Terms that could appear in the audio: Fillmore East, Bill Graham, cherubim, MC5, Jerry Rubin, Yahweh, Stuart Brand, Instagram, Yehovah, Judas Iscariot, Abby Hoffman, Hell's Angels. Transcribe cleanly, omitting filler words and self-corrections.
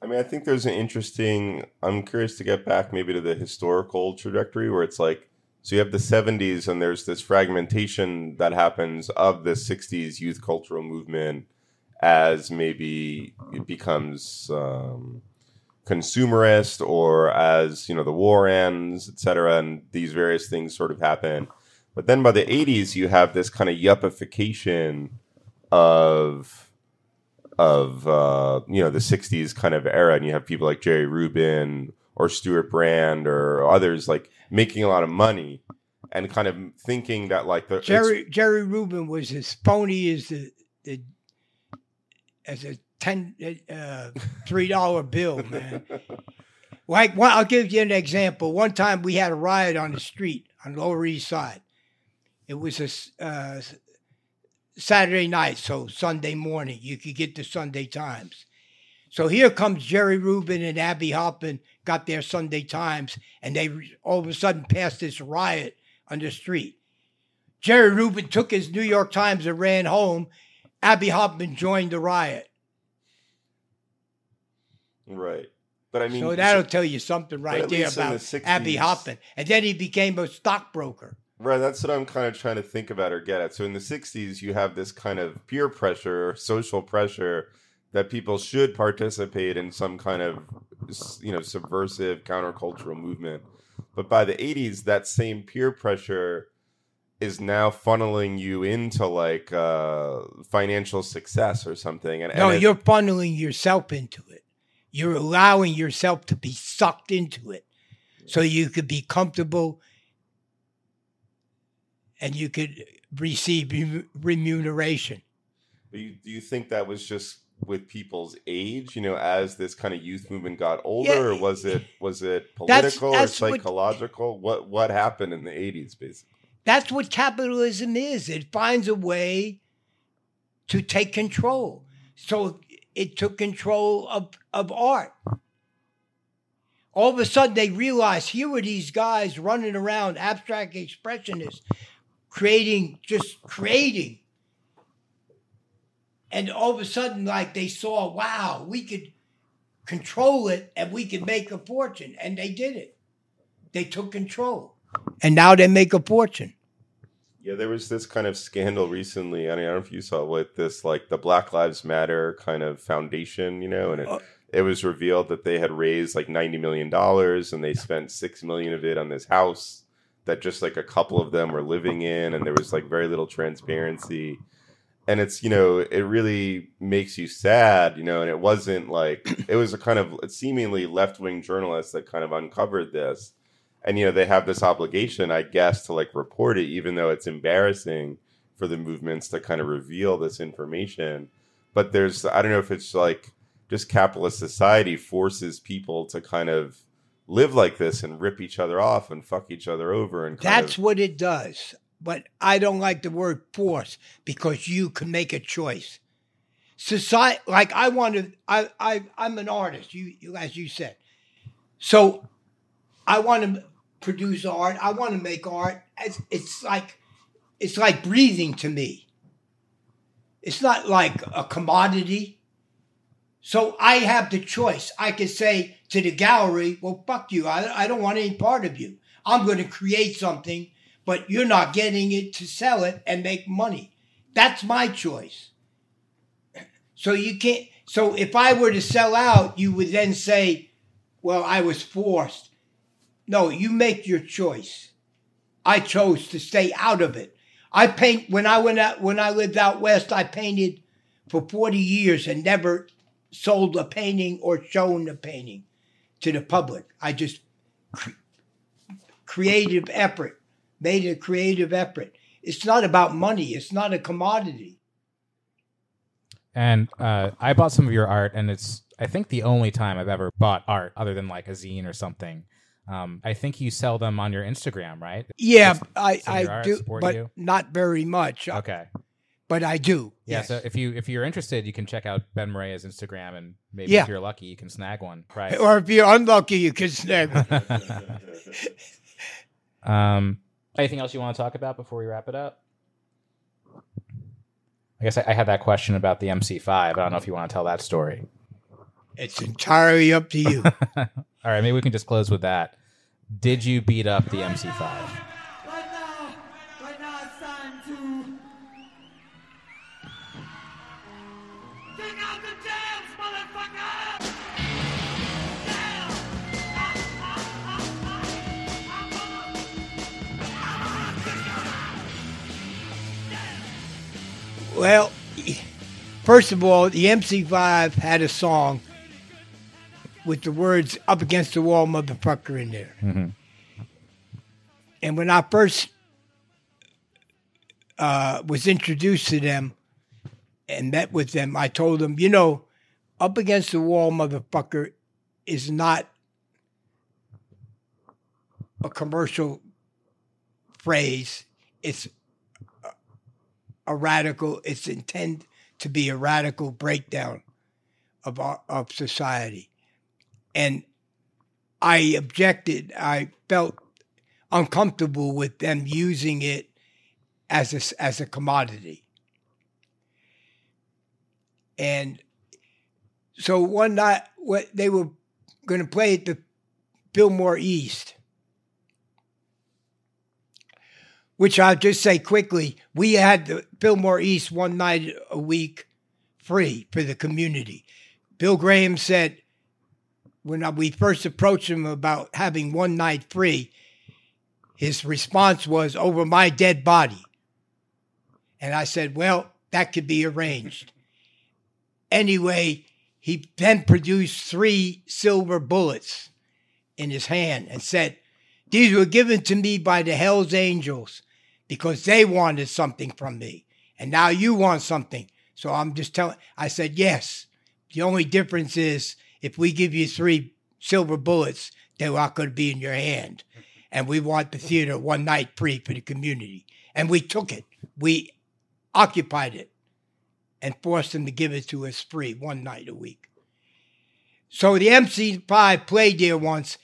I mean, I think there's an interesting, I'm curious to get back maybe to the historical trajectory where it's like, so you have the 70s and there's this fragmentation that happens of the 60s youth cultural movement as maybe it becomes consumerist or as, you know, the war ends, et cetera, and these various things sort of happen. But then by the 80s, you have this kind of yuppification of you know, the 60s kind of era. And you have people like Jerry Rubin or Stuart Brand or others like making a lot of money and kind of thinking that like the Jerry Rubin was as phony as a $3 bill, man. Like, well, I'll give you an example. One time we had a riot on the street on Lower East Side. It was a Saturday night, so Sunday morning. You could get the Sunday Times. So here comes Jerry Rubin and Abby Hoffman, got their Sunday Times, and they all of a sudden passed this riot on the street. Jerry Rubin took his New York Times and ran home. Abby Hoffman joined the riot. Right. But I mean, so that'll tell you something right there about the Abby Hoffman. And then he became a stockbroker. Right, that's what I'm kind of trying to think about or get at. So in the 60s, you have this kind of peer pressure, social pressure that people should participate in some kind of, you know, subversive countercultural movement. But by the 80s, that same peer pressure is now funneling you into like financial success or something. And you're funneling yourself into it. You're allowing yourself to be sucked into it so you could be comfortable and you could receive remuneration. Do you think that was just with people's age, you know, as this kind of youth movement got older, yeah, or was it political or psychological? What happened in the 80s, basically? That's what capitalism is. It finds a way to take control. So it took control of art. All of a sudden, they realized here were these guys running around, abstract expressionists, creating. And all of a sudden, like, they saw, wow, we could control it and we could make a fortune. And they did it. They took control. And now they make a fortune. Yeah, there was this kind of scandal recently. I mean, I don't know if you saw with this, like, the Black Lives Matter kind of foundation, you know, and it was revealed that they had raised like $90 million and they spent $6 million of it on this house that just like a couple of them were living in, and there was like very little transparency. And it's, you know, it really makes you sad, you know, and it wasn't like, it was a kind of seemingly left-wing journalist that kind of uncovered this. And, you know, they have this obligation, I guess, to like report it, even though it's embarrassing for the movements to kind of reveal this information. But there's, I don't know if it's like just capitalist society forces people to kind of live like this and rip each other off and fuck each other over. And that's what it does. But I don't like the word force because you can make a choice. Society, like I want to, I'm an artist, you as you said. So I want to produce art. I want to make art. It's like breathing to me. It's not like a commodity. So I have the choice. I can say to the gallery, well, fuck you. I don't want any part of you. I'm going to create something, but you're not getting it to sell it and make money. That's my choice. So you can't. So if I were to sell out, you would then say, well, I was forced. No, you make your choice. I chose to stay out of it. I paint when I lived out west, I painted for 40 years and never sold a painting or shown a painting to the public. I just made a creative effort. It's not about money. It's not a commodity. And I bought some of your art, and it's, I think, the only time I've ever bought art other than like a zine or something. I think you sell them on your Instagram, right? Yeah, I do, but you? Not very much. Okay. But I do. Yeah, yes. So if you're interested, you can check out Ben Morea's Instagram, and maybe if you're lucky, you can snag one. Right. Or if you're unlucky, you can snag one. Anything else you want to talk about before we wrap it up? I guess I had that question about the MC5. I don't know if you want to tell that story. It's entirely up to you. All right, maybe we can just close with that. Did you beat up the MC5? Right now it's time to take out the jams, motherfucker! Jam! Well, first of all, the MC5 had a song with the words "up against the wall, motherfucker" in there. Mm-hmm. And when I first was introduced to them and met with them, I told them, you know, "up against the wall, motherfucker" is not a commercial phrase. It's a radical, it's intended to be a radical breakdown of our, of society. And I objected. I felt uncomfortable with them using it as a commodity. And so one night, what they were going to play at the Fillmore East, which I'll just say quickly, we had the Fillmore East one night a week free for the community. Bill Graham said, when we first approached him about having one night free, his response was, "over my dead body." And I said, well, that could be arranged. Anyway, he then produced 3 silver bullets in his hand and said, "These were given to me by the Hell's Angels because they wanted something from me. And now you want something. So I'm just telling." I said, yes. The only difference is, if we give you 3 silver bullets, they're not going to be in your hand. And we want the theater one night free for the community. And we took it. We occupied it and forced them to give it to us free one night a week. So the MC5 played there once,